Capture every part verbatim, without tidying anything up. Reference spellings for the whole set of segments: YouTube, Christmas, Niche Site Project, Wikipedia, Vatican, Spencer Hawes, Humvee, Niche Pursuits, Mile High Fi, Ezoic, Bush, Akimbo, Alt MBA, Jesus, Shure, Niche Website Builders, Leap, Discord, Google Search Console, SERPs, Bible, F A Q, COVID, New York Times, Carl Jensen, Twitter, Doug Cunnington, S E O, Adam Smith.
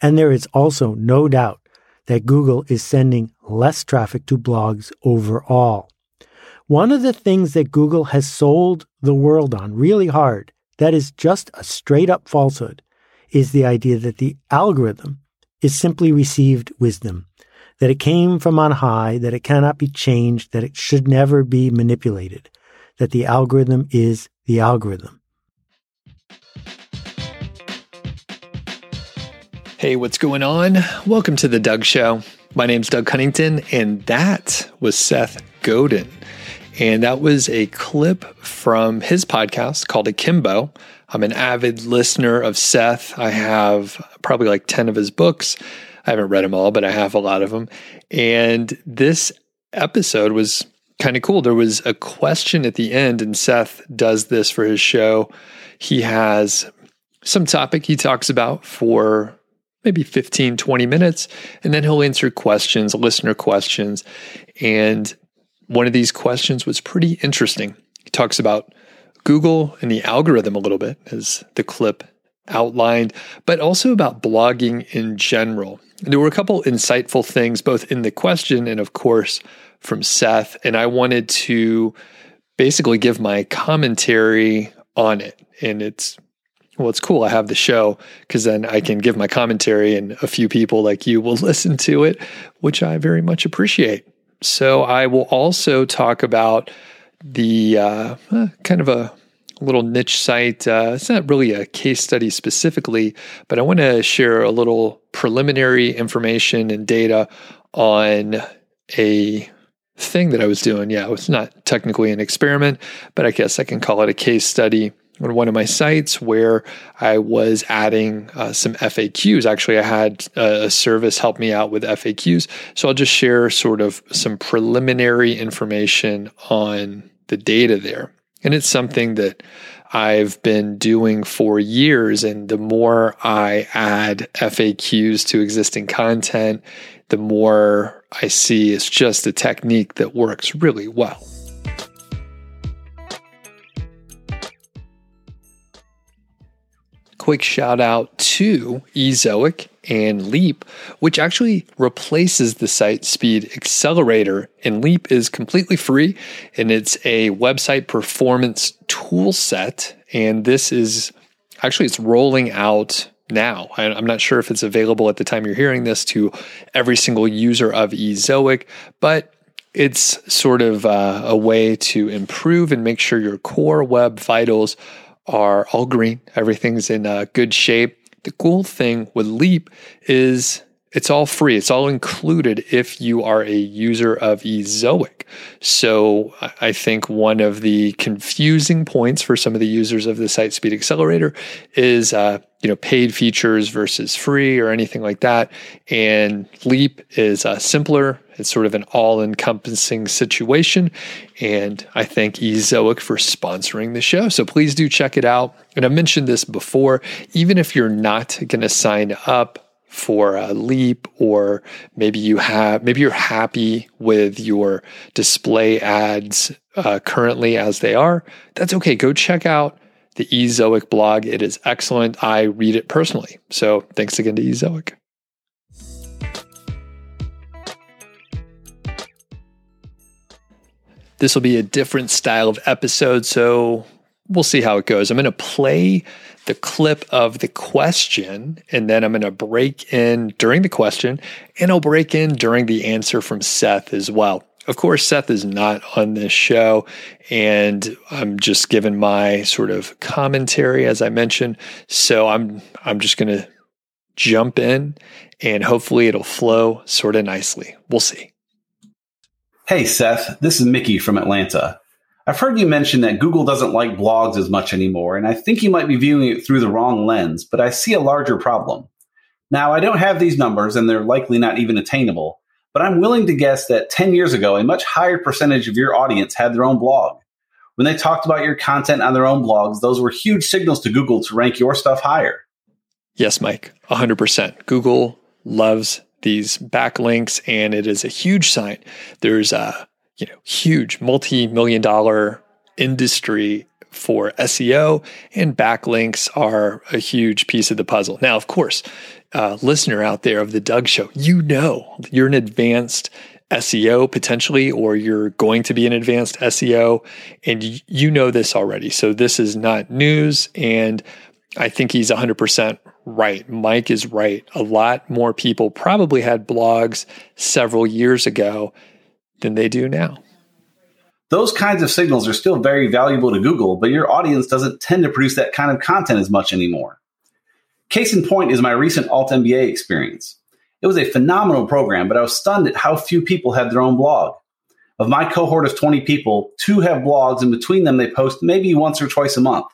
And there is also no doubt that Google is sending less traffic to blogs overall. One of the things that Google has sold the world on really hard, that is just a straight-up falsehood, is the idea that the algorithm is simply received wisdom, that it came from on high, that it cannot be changed, that it should never be manipulated, that the algorithm is the algorithm. Hey, what's going on? Welcome to The Doug Show. My name's Doug Cunnington, and that was Seth Godin. And that was a clip from his podcast called Akimbo. I'm an avid listener of Seth. I have probably like ten of his books. I haven't read them all, but I have a lot of them. And this episode was kind of cool. There was a question at the end, and Seth does this for his show. He has some topic he talks about for maybe fifteen, twenty minutes, and then he'll answer questions, listener questions. And one of these questions was pretty interesting. He talks about Google and the algorithm a little bit, as the clip outlined, but also about blogging in general. And there were a couple insightful things, both in the question and, of course, from Seth. And I wanted to basically give my commentary on it. And it's Well, it's cool I have the show because then I can give my commentary and a few people like you will listen to it, which I very much appreciate. So I will also talk about the uh, kind of a little niche site. Uh, it's not really a case study specifically, but I want to share a little preliminary information and data on a thing that I was doing. Yeah, it's not technically an experiment, but I guess I can call it a case study on one of my sites where I was adding uh, some F A Qs. Actually, I had uh, a service help me out with F A Qs. So I'll just share sort of some preliminary information on the data there. And it's something that I've been doing for years. And the more I add F A Qs to existing content, the more I see it's just a technique that works really well. Quick shout out to Ezoic and Leap, which actually replaces the Site Speed Accelerator. And Leap is completely free, and it's a website performance tool set. And this is actually, it's rolling out now. I'm not sure if it's available at the time you're hearing this to every single user of Ezoic, but it's sort of uh, a way to improve and make sure your core web vitals are all green. Everything's in uh, good shape. The cool thing with Leap is it's all free. It's all included if you are a user of Ezoic. So I think one of the confusing points for some of the users of the Site Speed Accelerator is uh, you know, paid features versus free or anything like that. And Leap is uh, simpler. It's sort of an all-encompassing situation, and I thank Ezoic for sponsoring the show. So please do check it out. And I mentioned this before, even if you're not going to sign up for a Leap, or maybe you have, maybe you're happy with your display ads uh, currently as they are, that's okay. Go check out the Ezoic blog. It is excellent. I read it personally. So thanks again to Ezoic. This will be a different style of episode, so we'll see how it goes. I'm going to play the clip of the question, and then I'm going to break in during the question, and I'll break in during the answer from Seth as well. Of course, Seth is not on this show, and I'm just giving my sort of commentary, as I mentioned. So I'm I'm just going to jump in, and hopefully it'll flow sort of nicely. We'll see. Hey, Seth, this is Mickey from Atlanta. I've heard you mention that Google doesn't like blogs as much anymore, and I think you might be viewing it through the wrong lens, but I see a larger problem. Now, I don't have these numbers, and they're likely not even attainable, but I'm willing to guess that ten years ago, a much higher percentage of your audience had their own blog. When they talked about your content on their own blogs, those were huge signals to Google to rank your stuff higher. Yes, Mike, one hundred percent. Google loves these backlinks, and it is a huge sign. There's a you know huge multi-million dollar industry for S E O, and backlinks are a huge piece of the puzzle. Now, of course, uh, listener out there of the Doug Show, you know you're an advanced S E O potentially, or you're going to be an advanced S E O, and you, you know this already. So this is not news, and I think he's one hundred percent right. Mike is right. A lot more people probably had blogs several years ago than they do now. Those kinds of signals are still very valuable to Google, but your audience doesn't tend to produce that kind of content as much anymore. Case in point is my recent Alt M B A experience. It was a phenomenal program, but I was stunned at how few people have their own blog. Of my cohort of twenty people, two have blogs, and between them they post maybe once or twice a month.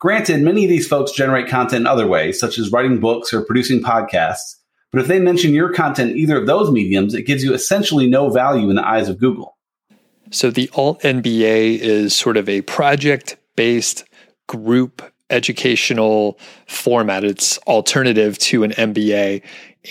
Granted, many of these folks generate content in other ways, such as writing books or producing podcasts, but if they mention your content in either of those mediums, it gives you essentially no value in the eyes of Google. So the Alt M B A is sort of a project-based group educational format. It's alternative to an M B A,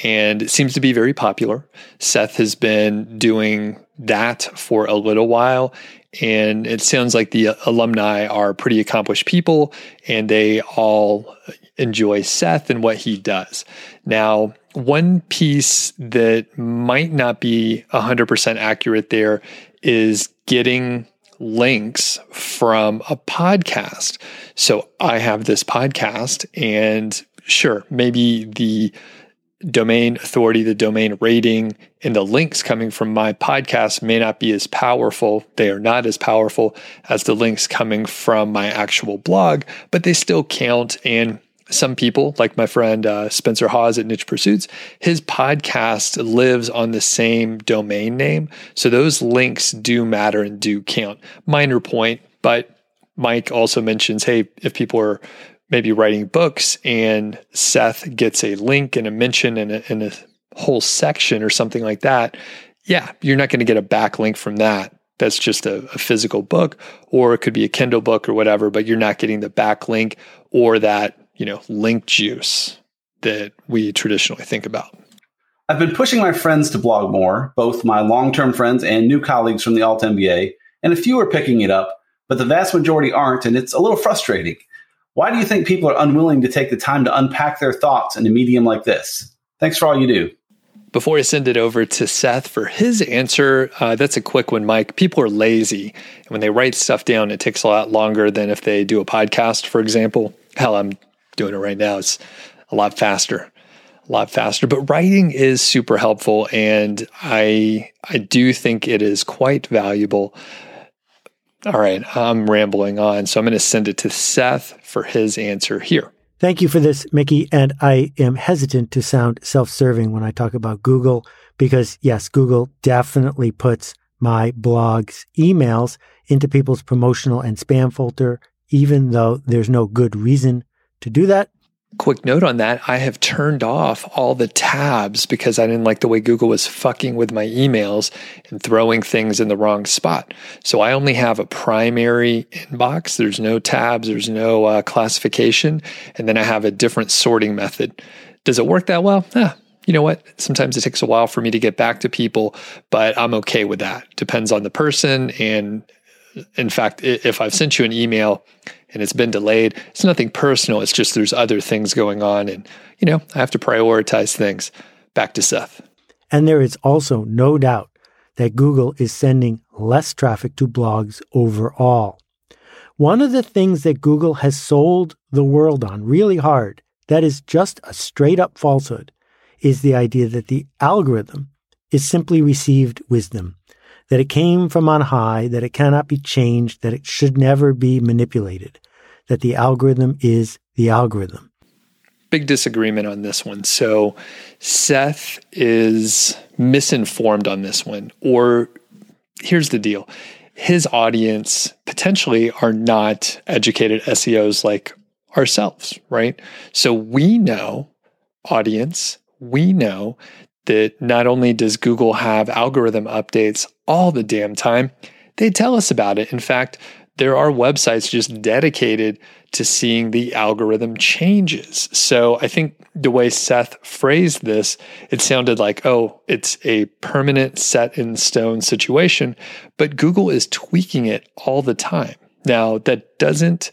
and it seems to be very popular. Seth has been doing that for a little while, and it sounds like the alumni are pretty accomplished people, and they all enjoy Seth and what he does. Now, one piece that might not be one hundred percent accurate there is getting links from a podcast. So I have this podcast, and sure, maybe the domain authority, the domain rating, and the links coming from my podcast may not be as powerful. They are not as powerful as the links coming from my actual blog, but they still count. And some people, like my friend uh, Spencer Hawes at Niche Pursuits, his podcast lives on the same domain name. So those links do matter and do count. Minor point, but Mike also mentions, hey, if people are maybe writing books and Seth gets a link and a mention and a, and a whole section or something like that, yeah, you're not going to get a backlink from that. That's just a, a physical book, or it could be a Kindle book or whatever, but you're not getting the backlink or that, you know, link juice that we traditionally think about. I've been pushing my friends to blog more, both my long-term friends and new colleagues from the Alt M B A, and a few are picking it up, but the vast majority aren't, and it's a little frustrating. Why do you think people are unwilling to take the time to unpack their thoughts in a medium like this? Thanks for all you do. Before I send it over to Seth for his answer, uh, that's a quick one, Mike. People are lazy, and when they write stuff down, it takes a lot longer than if they do a podcast, for example. Hell, I'm doing it right now. It's a lot faster, a lot faster, but writing is super helpful. And I, I do think it is quite valuable. All right. I'm rambling on. So I'm going to send it to Seth for his answer here. Thank you for this, Mickey. And I am hesitant to sound self-serving when I talk about Google, because yes, Google definitely puts my blog's emails into people's promotional and spam folder, even though there's no good reason to do that. Quick note on that, I have turned off all the tabs because I didn't like the way Google was fucking with my emails and throwing things in the wrong spot. So I only have a primary inbox. There's no tabs, there's no uh, classification, and then I have a different sorting method. Does it work that well? Ah, you know what? Sometimes it takes a while for me to get back to people, but I'm okay with that. Depends on the person, and in fact, if I've sent you an email and it's been delayed, it's nothing personal. It's just there's other things going on, and, you know, I have to prioritize things. Back to Seth. And there is also no doubt that Google is sending less traffic to blogs overall. One of the things that Google has sold the world on really hard, that is just a straight up falsehood, is the idea that the algorithm is simply received wisdom, that it came from on high, that it cannot be changed, that it should never be manipulated, that the algorithm is the algorithm. Big disagreement on this one. So Seth is misinformed on this one, or here's the deal. His audience potentially are not educated S E Os like ourselves, right? So we know, audience, we know that not only does Google have algorithm updates all the damn time, they tell us about it. In fact, there are websites just dedicated to seeing the algorithm changes. So I think the way Seth phrased this, it sounded like, oh, it's a permanent set in stone situation, but Google is tweaking it all the time. Now, that doesn't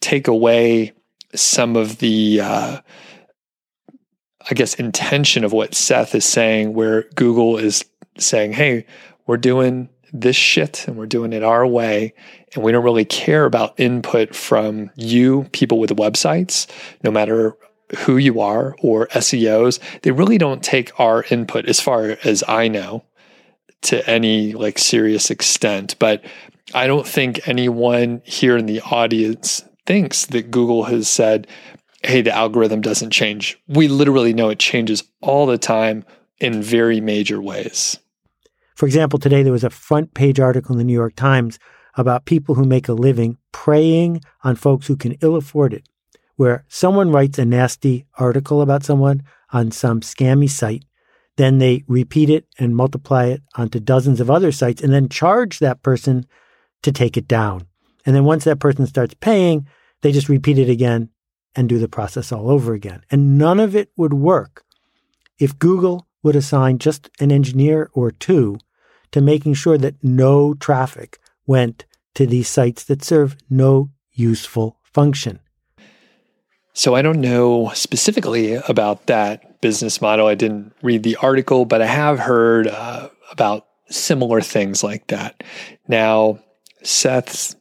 take away some of the uh, I guess, intention of what Seth is saying, where Google is saying, hey, we're doing this shit and we're doing it our way. And we don't really care about input from you, people with websites, no matter who you are, or S E Os. They really don't take our input, as far as I know, to any like serious extent. But I don't think anyone here in the audience thinks that Google has said, hey, the algorithm doesn't change. We literally know it changes all the time in very major ways. For example, today there was a front page article in the New York Times about people who make a living preying on folks who can ill afford it, where someone writes a nasty article about someone on some scammy site, then they repeat it and multiply it onto dozens of other sites and then charge that person to take it down. And then once that person starts paying, they just repeat it again and do the process all over again. And none of it would work if Google would assign just an engineer or two to making sure that no traffic went to these sites that serve no useful function. So I don't know specifically about that business model. I didn't read the article, but I have heard uh, about similar things like that. Now, Seth's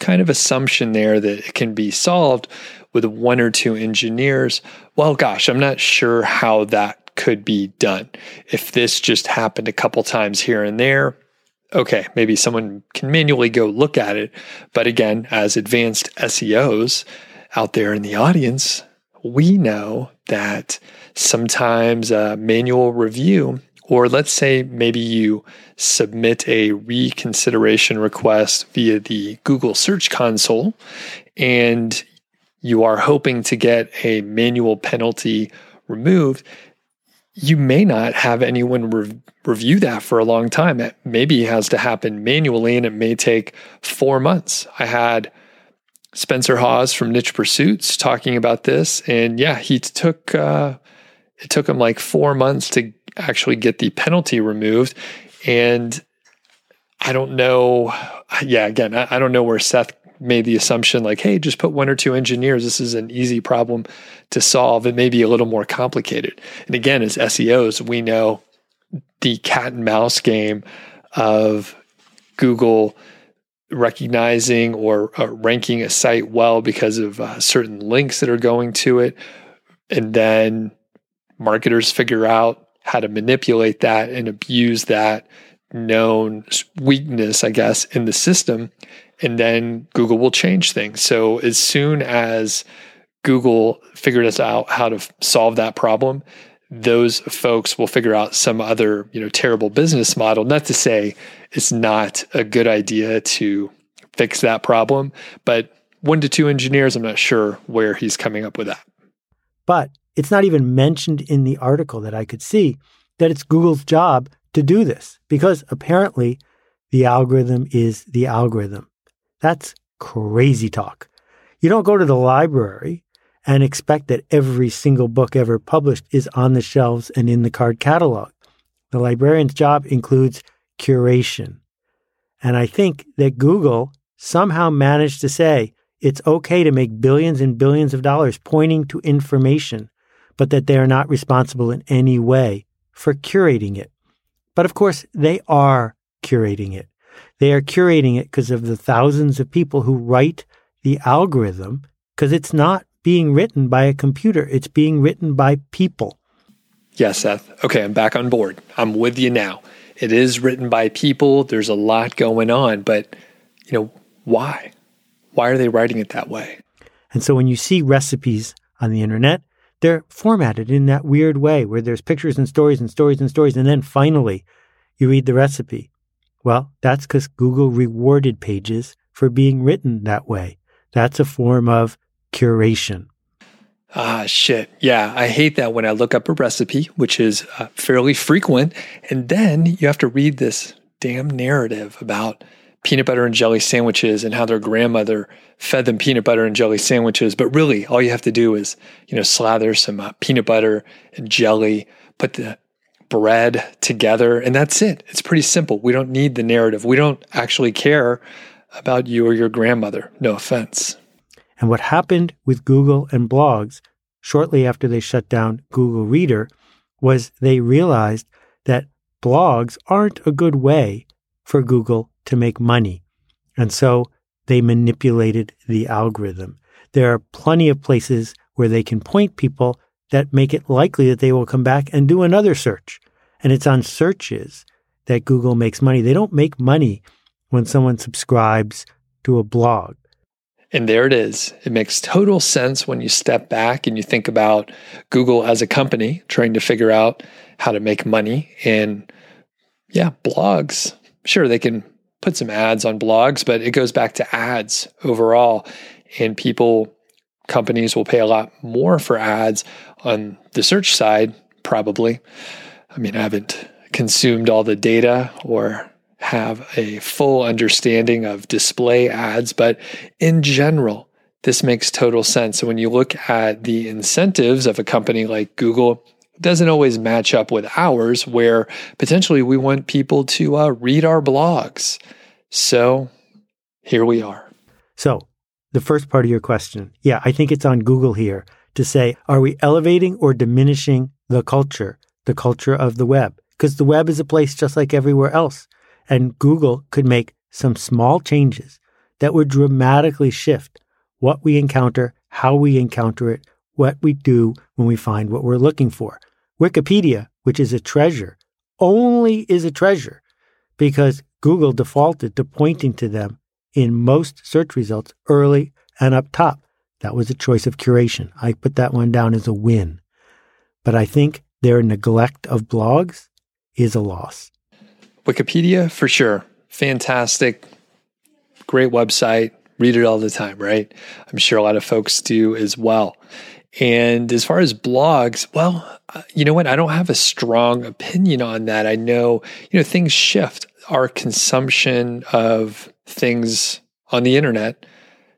kind of assumption there that it can be solved with one or two engineers. Well, gosh, I'm not sure how that could be done. If this just happened a couple times here and there, okay, maybe someone can manually go look at it. But again, as advanced S E Os, out there in the audience, we know that sometimes a manual review, or let's say maybe you submit a reconsideration request via the Google Search Console, and you are hoping to get a manual penalty removed, you may not have anyone re- review that for a long time. It maybe has to happen manually, and it may take four months. I had Spencer Hawes from Niche Pursuits talking about this. And yeah, he took, uh, it took him like four months to actually get the penalty removed. And I don't know. Yeah, again, I, I don't know where Seth made the assumption like, hey, just put one or two engineers. This is an easy problem to solve. It may be a little more complicated. And again, as S E Os, we know the cat and mouse game of Google recognizing or uh, ranking a site well because of uh, certain links that are going to it. And then marketers figure out how to manipulate that and abuse that known weakness, I guess, in the system. And then Google will change things. So as soon as Google figures out how to f- solve that problem, those folks will figure out some other, you know, terrible business model. Not to say it's not a good idea to fix that problem, but one to two engineers, I'm not sure where he's coming up with that. But it's not even mentioned in the article that I could see that it's Google's job to do this, because apparently the algorithm is the algorithm. That's crazy talk. You don't go to the library and expect that every single book ever published is on the shelves and in the card catalog. The librarian's job includes curation. And I think that Google somehow managed to say it's okay to make billions and billions of dollars pointing to information, but that they are not responsible in any way for curating it. But of course, they are curating it. They are curating it because of the thousands of people who write the algorithm, because it's not being written by a computer. It's being written by people. Yes, Seth. Okay, I'm back on board. I'm with you now. It is written by people. There's a lot going on, but you know, why? Why are they writing it that way? And so when you see recipes on the internet, they're formatted in that weird way where there's pictures and stories and stories and stories, and then finally you read the recipe. Well, that's because Google rewarded pages for being written that way. That's a form of curation. Ah, shit. Yeah, I hate that when I look up a recipe, which is uh, fairly frequent, and then you have to read this damn narrative about peanut butter and jelly sandwiches and how their grandmother fed them peanut butter and jelly sandwiches. But really, all you have to do is, you know, slather some uh, peanut butter and jelly, put the bread together, and that's it. It's pretty simple. We don't need the narrative. We don't actually care about you or your grandmother. No offense. And what happened with Google and blogs shortly after they shut down Google Reader was they realized that blogs aren't a good way for Google to make money. And so they manipulated the algorithm. There are plenty of places where they can point people that make it likely that they will come back and do another search. And it's on searches that Google makes money. They don't make money when someone subscribes to a blog. And there it is. It makes total sense when you step back and you think about Google as a company trying to figure out how to make money. And yeah, blogs. Sure, they can put some ads on blogs, but it goes back to ads overall. And people, companies will pay a lot more for ads on the search side, probably. I mean, I haven't consumed all the data or have a full understanding of display ads, but in general, this makes total sense. So when you look at the incentives of a company like Google, it doesn't always match up with ours, where potentially we want people to uh, read our blogs. So here we are. So the first part of your question, yeah, I think it's on Google here to say, are we elevating or diminishing the culture, the culture of the web? Because the web is a place just like everywhere else. And Google could make some small changes that would dramatically shift what we encounter, how we encounter it, what we do when we find what we're looking for. Wikipedia, which is a treasure, only is a treasure because Google defaulted to pointing to them in most search results early and up top. That was a choice of curation. I put that one down as a win. But I think their neglect of blogs is a loss. Wikipedia, for sure. Fantastic. Great website. Read it all the time, right? I'm sure a lot of folks do as well. And as far as blogs, well, you know what? I don't have a strong opinion on that. I know, you know, things shift. Our consumption of things on the internet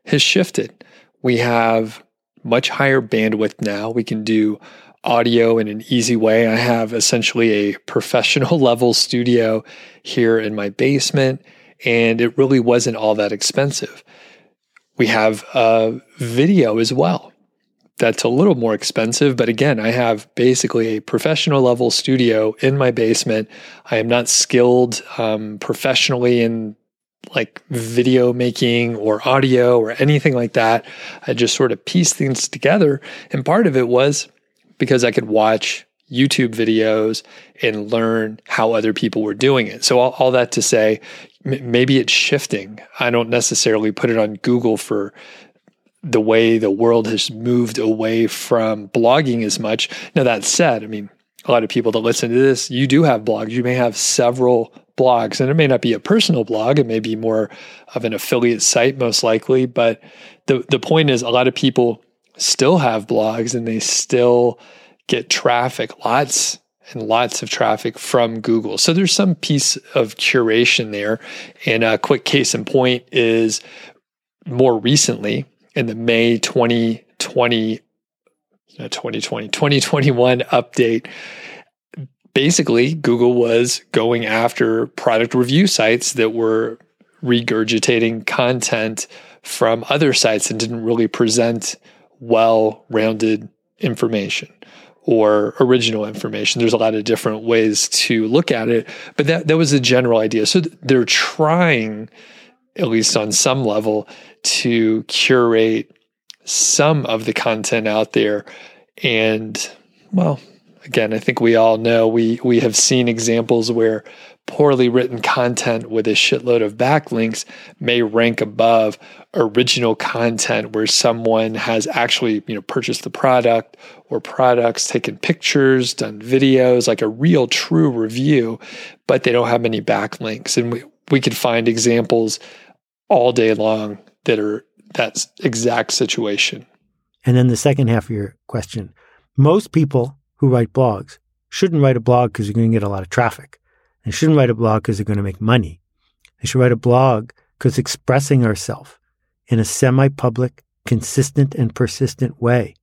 has shifted. We have much higher bandwidth now. We can do audio in an easy way. I have essentially a professional level studio here in my basement, and it really wasn't all that expensive. We have uh, video as well. That's a little more expensive, but again, I have basically a professional level studio in my basement. I am not skilled um, professionally in like video making or audio or anything like that. I just sort of piece things together, and part of it was because I could watch YouTube videos and learn how other people were doing it. So all, all that to say, m- maybe it's shifting. I don't necessarily put it on Google for the way the world has moved away from blogging as much. Now that said, I mean, a lot of people that listen to this, you do have blogs. You may have several blogs, and it may not be a personal blog. It may be more of an affiliate site, most likely. But the the point is, a lot of people still have blogs, and they still get traffic, lots and lots of traffic from Google. So there's some piece of curation there. And a quick case in point is more recently in the May twenty twenty, not twenty twenty, twenty twenty-one update, basically Google was going after product review sites that were regurgitating content from other sites and didn't really present well-rounded information or original information. There's a lot of different ways to look at it, but that, that was the general idea. So they're trying, at least on some level, to curate some of the content out there. And well, again, I think we all know, we, we have seen examples where poorly written content with a shitload of backlinks may rank above original content where someone has actually, you know, purchased the product or products, taken pictures, done videos, like a real true review, but they don't have many backlinks. And we, we could find examples all day long that are that exact situation. And then the second half of your question, most people who write blogs shouldn't write a blog because you're going to get a lot of traffic. They shouldn't write a blog because they're going to make money. They should write a blog because expressing ourselves in a semi-public, consistent, and persistent way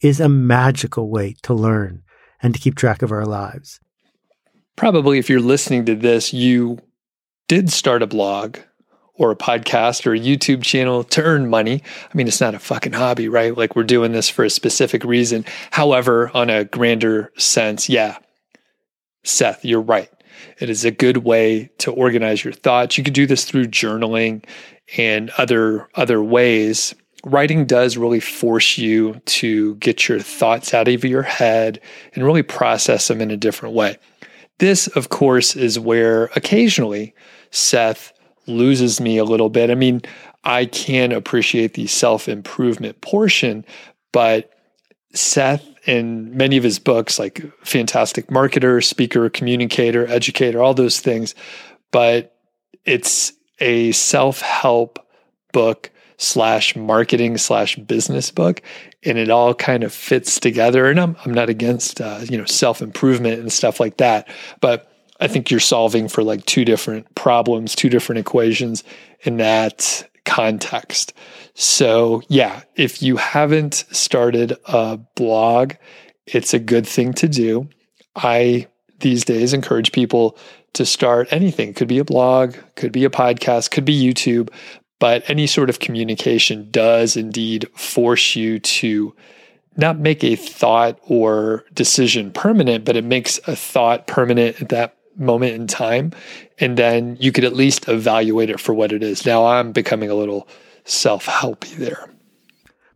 is a magical way to learn and to keep track of our lives. Probably if you're listening to this, you did start a blog or a podcast or a YouTube channel to earn money. I mean, it's not a fucking hobby, right? Like, we're doing this for a specific reason. However, on a grander sense, yeah, Seth, you're right. It is a good way to organize your thoughts. You can do this through journaling and other other ways. Writing does really force you to get your thoughts out of your head and really process them in a different way. This, of course, is where occasionally Seth loses me a little bit. I mean, I can appreciate the self-improvement portion, but Seth, in many of his books, like Fantastic Marketer, Speaker, Communicator, Educator, all those things, but it's a self-help book slash marketing slash business book, and it all kind of fits together. And I'm I'm not against uh, you know self-improvement and stuff like that, but I think you're solving for like two different problems, two different equations in that context. So yeah, if you haven't started a blog, it's a good thing to do. I these days encourage people to start anything. It could be a blog, could be a podcast, could be YouTube, but any sort of communication does indeed force you to not make a thought or decision permanent, but it makes a thought permanent at that moment in time. And then you could at least evaluate it for what it is. Now I'm becoming a little self-helpy there.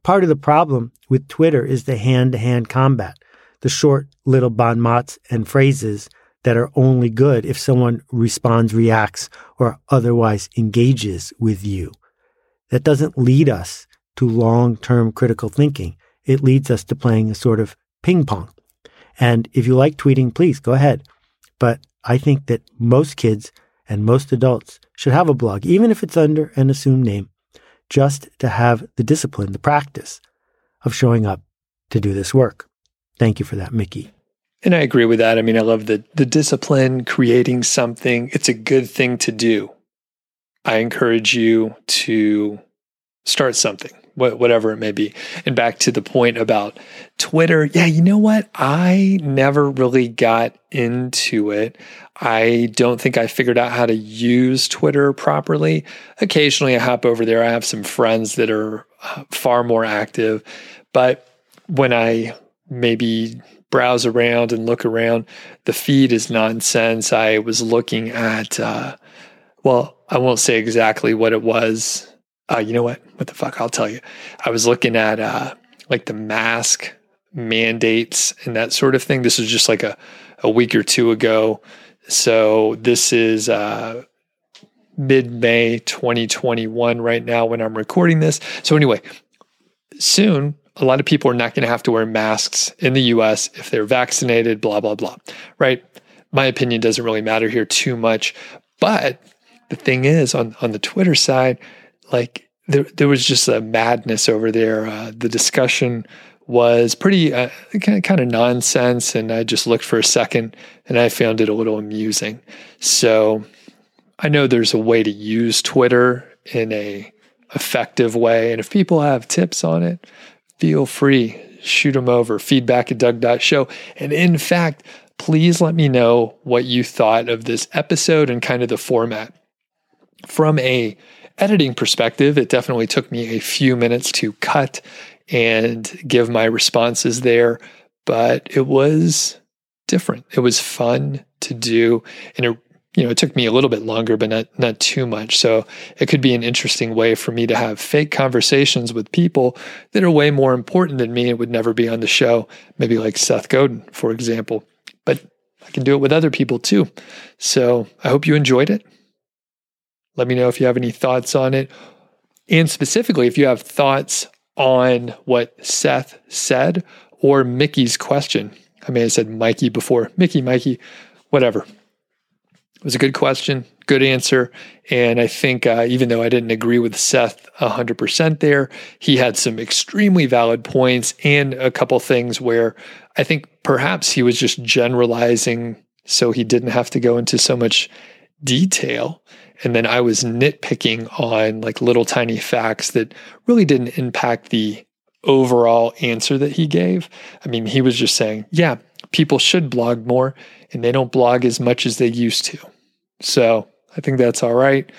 Part of the problem with Twitter is the hand-to-hand combat, the short little bon mots and phrases that are only good if someone responds, reacts, or otherwise engages with you. That doesn't lead us to long-term critical thinking. It leads us to playing a sort of ping pong. And if you like tweeting, please go ahead. But I think that most kids and most adults should have a blog, even if it's under an assumed name, just to have the discipline, the practice of showing up to do this work. Thank you for that, Mickey. And I agree with that. I mean, I love the, the discipline, creating something. It's a good thing to do. I encourage you to start something, wh- whatever it may be. And back to the point about Twitter. Yeah, you know what? I never really got into it. I don't think I figured out how to use Twitter properly. Occasionally, I hop over there. I have some friends that are far more active. But when I maybe browse around and look around, the feed is nonsense. I was looking at, uh, well, I won't say exactly what it was. Uh, you know what? What the fuck? I'll tell you. I was looking at uh, like the mask mandates and that sort of thing. This was just like a, a week or two ago. So this is uh, mid-May twenty twenty-one right now when I'm recording this. So anyway, soon, a lot of people are not going to have to wear masks in the U S if they're vaccinated, blah, blah, blah, right? My opinion doesn't really matter here too much. But the thing is, on, on the Twitter side, like there, there was just a madness over there. Uh, the discussion was pretty uh, kind of nonsense. And I just looked for a second and I found it a little amusing. So I know there's a way to use Twitter in a effective way. And if people have tips on it, feel free, shoot them over, feedback at doug dot show. And in fact, please let me know what you thought of this episode and kind of the format. From a editing perspective, it definitely took me a few minutes to cut and give my responses there, but it was different. It was fun to do, and it you know, it took me a little bit longer, but not, not too much. So it could be an interesting way for me to have fake conversations with people that are way more important than me and would never be on the show, maybe like Seth Godin, for example. But I can do it with other people too. So I hope you enjoyed it. Let me know if you have any thoughts on it. And specifically, if you have thoughts on what Seth said or Mickey's question. I may have said Mikey before. Mickey, Mikey, whatever. It was a good question, good answer, and I think uh, even though I didn't agree with Seth one hundred percent there, he had some extremely valid points and a couple things where I think perhaps he was just generalizing so he didn't have to go into so much detail, and then I was nitpicking on like little tiny facts that really didn't impact the overall answer that he gave. I mean, he was just saying, yeah, people should blog more, and they don't blog as much as they used to. So I think that's all right.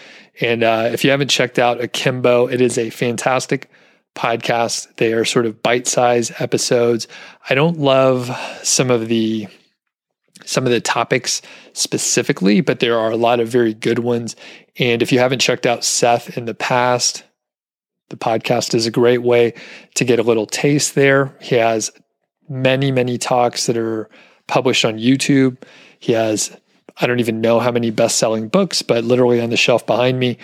And uh, if you haven't checked out Akimbo, it is a fantastic podcast. They are sort of bite-sized episodes. I don't love some of the some of the topics specifically, but there are a lot of very good ones. And if you haven't checked out Seth in the past, the podcast is a great way to get a little taste there. He has many, many talks that are published on YouTube. He has, I don't even know how many best-selling books, but literally on the shelf behind me,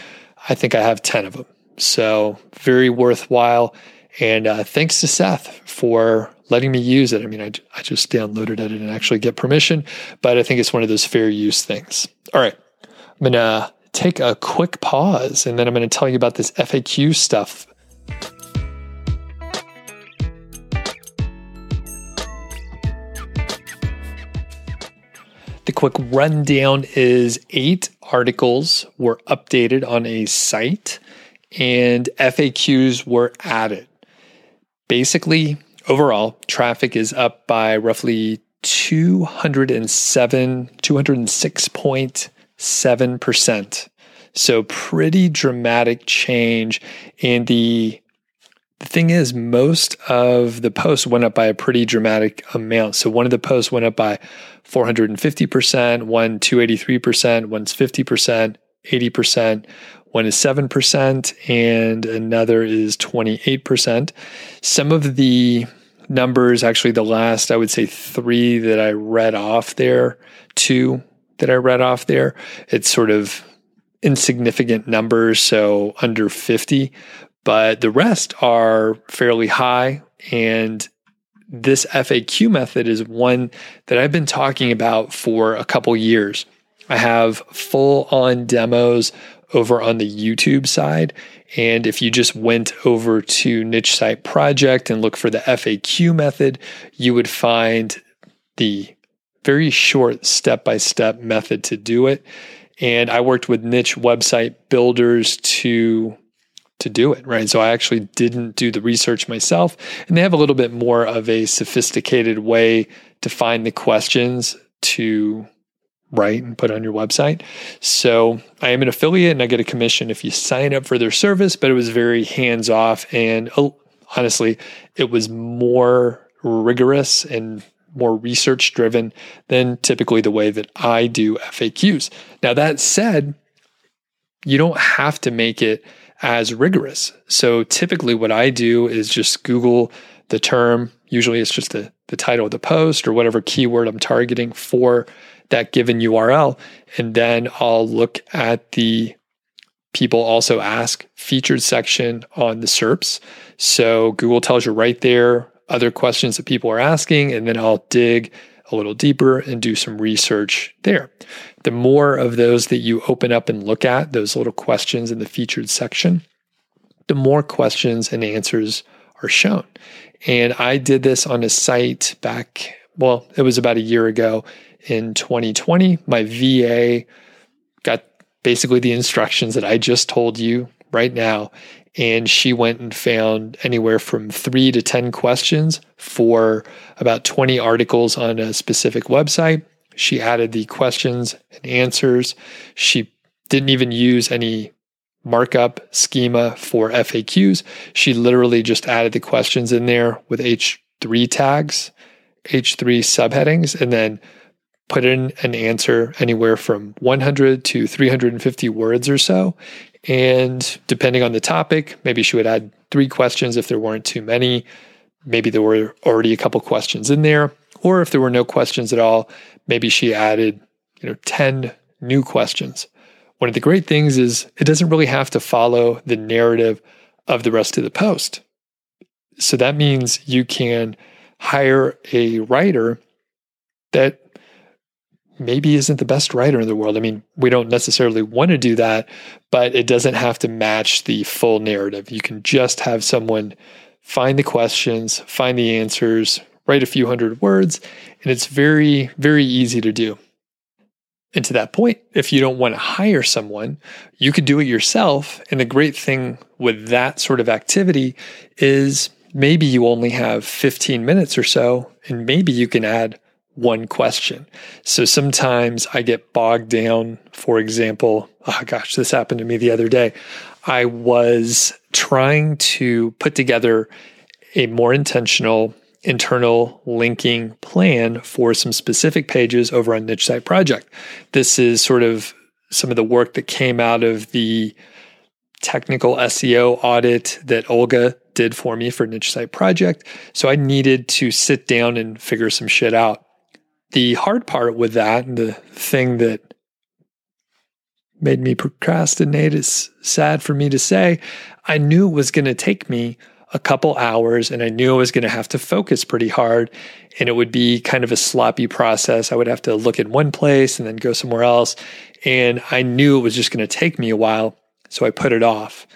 I think I have ten of them. So very worthwhile. And uh, thanks to Seth for letting me use it. I mean, I, I just downloaded it and actually get permission, but I think it's one of those fair use things. All right, I'm going to take a quick pause, and then I'm going to tell you about this F A Q stuff. The quick rundown is eight articles were updated on a site and F A Qs were added. Basically, overall, traffic is up by roughly two hundred seven, two hundred six point seven percent. So pretty dramatic change. And the, the thing is, most of the posts went up by a pretty dramatic amount. So one of the posts went up by four hundred fifty percent, one two hundred eighty-three percent, one's fifty percent, eighty percent. One is seven percent and another is twenty-eight percent. Some of the numbers, actually the last, I would say three that I read off there, two that I read off there, it's sort of insignificant numbers, so under fifty, but the rest are fairly high. And this F A Q method is one that I've been talking about for a couple years. I have full-on demos over on the YouTube side. And if you just went over to Niche Site Project and look for the F A Q method, you would find the very short step-by-step method to do it. And I worked with Niche Website Builders to, to do it, right? So I actually didn't do the research myself. And they have a little bit more of a sophisticated way to find the questions to write and put on your website. So I am an affiliate and I get a commission if you sign up for their service, but it was very hands-off. And oh, honestly, it was more rigorous and more research-driven than typically the way that I do F A Qs. Now, that said, you don't have to make it as rigorous. So typically what I do is just Google the term. Usually it's just the, the title of the post or whatever keyword I'm targeting for that given U R L. And then I'll look at the people also ask featured section on the SERPs. So Google tells you right there other questions that people are asking, and then I'll dig a little deeper and do some research there. The more of those that you open up and look at, those little questions in the featured section, the more questions and answers are shown. And I did this on a site back, well, it was about a year ago. In twenty twenty, my V A got basically the instructions that I just told you right now, and she went and found anywhere from three to ten questions for about twenty articles on a specific website. She added the questions and answers. She didn't even use any markup schema for F A Qs. She literally just added the questions in there with H three tags, H three subheadings, and then put in an answer anywhere from one hundred to three hundred fifty words or so. And depending on the topic, maybe she would add three questions if there weren't too many. Maybe there were already a couple questions in there. Or if there were no questions at all, maybe she added, you know, ten new questions. One of the great things is it doesn't really have to follow the narrative of the rest of the post. So that means you can hire a writer that maybe isn't the best writer in the world. I mean, we don't necessarily want to do that, but it doesn't have to match the full narrative. You can just have someone find the questions, find the answers, write a few hundred words, and it's very, very easy to do. And to that point, if you don't want to hire someone, you could do it yourself. And the great thing with that sort of activity is maybe you only have fifteen minutes or so, and maybe you can add one question. So sometimes I get bogged down. For example, oh gosh, this happened to me the other day. I was trying to put together a more intentional internal linking plan for some specific pages over on Niche Site Project. This is sort of some of the work that came out of the technical S E O audit that Olga did for me for Niche Site Project. So I needed to sit down and figure some shit out. The hard part with that, and the thing that made me procrastinate, is sad for me to say, I knew it was going to take me a couple hours, and I knew I was going to have to focus pretty hard, and it would be kind of a sloppy process. I would have to look in one place and then go somewhere else, and I knew it was just going to take me a while, so I put it off.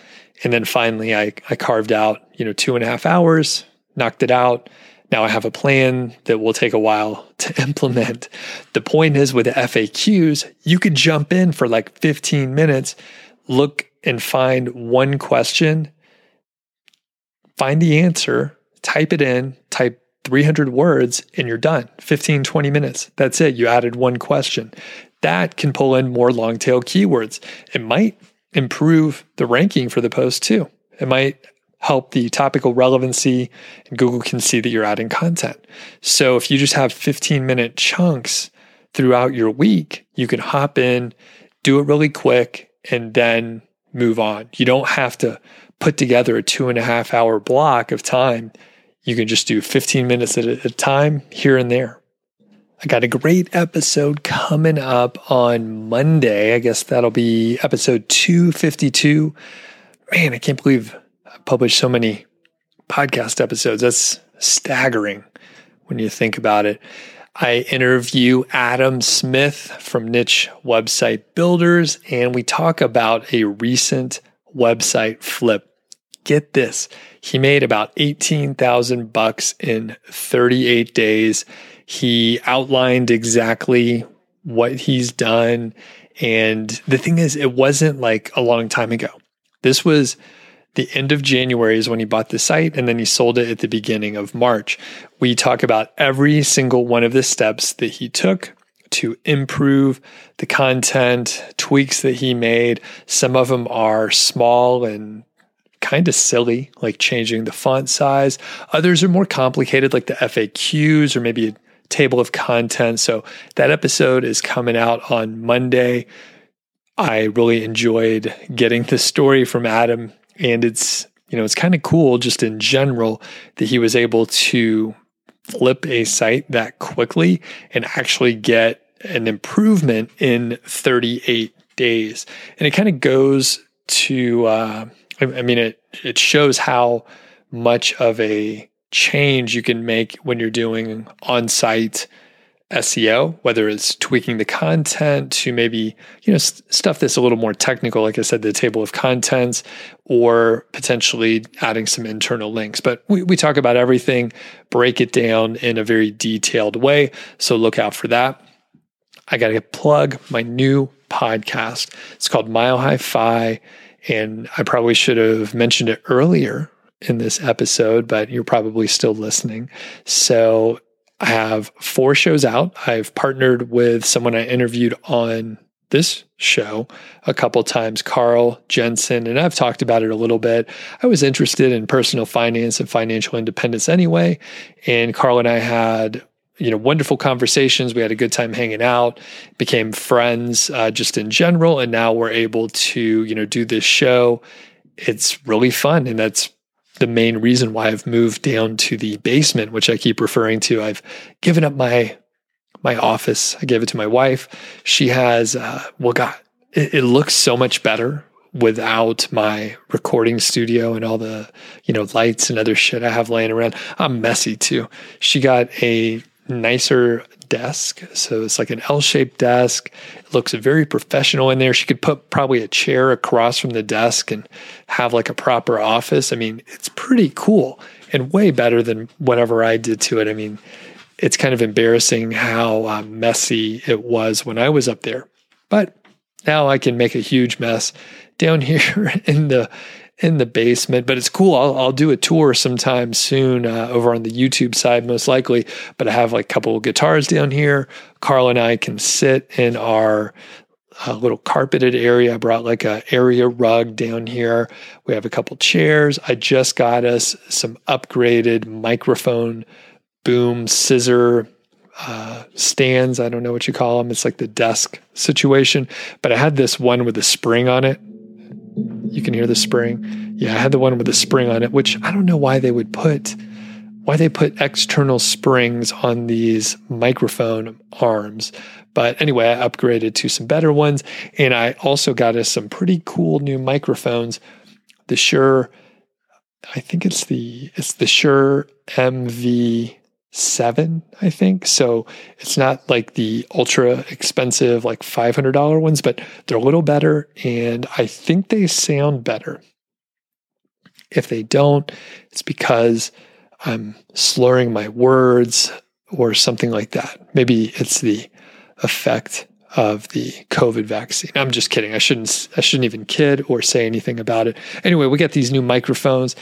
And then finally, I, I carved out, you know, two and a half hours, knocked it out. Now I have a plan that will take a while to implement. The point is, with the F A Qs, you could jump in for like fifteen minutes, look and find one question, find the answer, type it in, type three hundred words, and you're done. fifteen, twenty minutes. That's it. You added one question. That can pull in more long tail keywords. It might improve the ranking for the post too. It might help the topical relevancy, and Google can see that you're adding content. So if you just have fifteen minute chunks throughout your week, you can hop in, do it really quick, and then move on. You don't have to put together a two and a half hour block of time. You can just do fifteen minutes at a time here and there. I got a great episode coming up on Monday. I guess that'll be episode two fifty-two. Man, I can't believe I published so many podcast episodes. That's staggering when you think about it. I interview Adam Smith from Niche Website Builders, and we talk about a recent website flip. Get this. He made about eighteen thousand bucks in thirty-eight days. He outlined exactly what he's done. And the thing is, it wasn't like a long time ago. This was the end of January is when he bought the site, and then he sold it at the beginning of March. We talk about every single one of the steps that he took to improve the content, tweaks that he made. Some of them are small and kind of silly, like changing the font size. Others are more complicated, like the F A Qs or maybe a table of content. So that episode is coming out on Monday. I really enjoyed getting this story from Adam, and it's, you know, it's kind of cool just in general that he was able to flip a site that quickly and actually get an improvement in thirty-eight days. And it kind of goes to, uh, I mean, it, it shows how much of a change you can make when you're doing on-site S E O, whether it's tweaking the content to maybe, you know, st- stuff that's a little more technical, like I said, the table of contents, or potentially adding some internal links. But we, we talk about everything, break it down in a very detailed way. So look out for that. I got to plug my new podcast. It's called Mile High Fi, and I probably should have mentioned it earlier in this episode, but you're probably still listening. So I have four shows out. I've partnered with someone I interviewed on this show a couple times, Carl Jensen, and I've talked about it a little bit. I was interested in personal finance and financial independence anyway, and Carl and I had, you know, wonderful conversations. We had a good time hanging out, became friends uh, just in general, and now we're able to, you know, do this show. It's really fun, and that's the main reason why I've moved down to the basement, which I keep referring to. I've given up my my office. I gave it to my wife. She has, uh, well, God, it, it looks so much better without my recording studio and all the, you know, lights and other shit I have laying around. I'm messy too. She got a nicer desk. So it's like an L-shaped desk. It looks very professional in there. She could put probably a chair across from the desk and have like a proper office. I mean, it's pretty cool and way better than whatever I did to it. I mean, it's kind of embarrassing how uh, messy it was when I was up there. But now I can make a huge mess down here in the in the basement, but it's cool. I'll, I'll do a tour sometime soon uh, over on the YouTube side, most likely, but I have like a couple of guitars down here. Carl and I can sit in our uh, little carpeted area. I brought like a area rug down here. We have a couple chairs. I just got us some upgraded microphone boom scissor uh, stands. I don't know what you call them. It's like the desk situation, but I had this one with a spring on it. You can hear the spring. Yeah, I had the one with the spring on it, which I don't know why they would put, why they put external springs on these microphone arms. But anyway, I upgraded to some better ones. And I also got us some pretty cool new microphones. The Shure, I think it's the, it's the Shure M V Seven, I think. So it's not like the ultra expensive, like five hundred dollars ones, but they're a little better. And I think they sound better. If they don't, it's because I'm slurring my words or something like that. Maybe it's the effect of the COVID vaccine. I'm just kidding. I shouldn't, I shouldn't even kid or say anything about it. Anyway, we got these new microphones.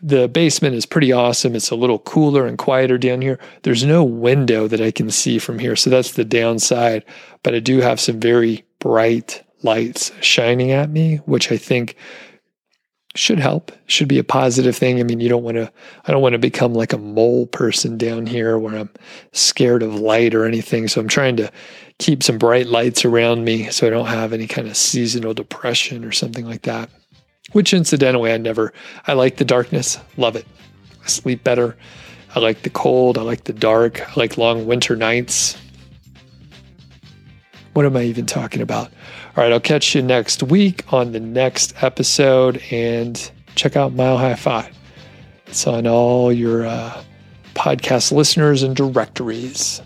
The basement is pretty awesome. It's a little cooler and quieter down here. There's no window that I can see from here, so that's the downside. But I do have some very bright lights shining at me, which I think should help, should be a positive thing. I mean, you don't want to, I don't want to become like a mole person down here where I'm scared of light or anything. So I'm trying to keep some bright lights around me so I don't have any kind of seasonal depression or something like that. Which incidentally, I never, I like the darkness, love it. I sleep better. I like the cold. I like the dark. I like long winter nights. What am I even talking about? All right, I'll catch you next week on the next episode, and check out Mile High Fi. It's on all your uh, podcast listeners and directories.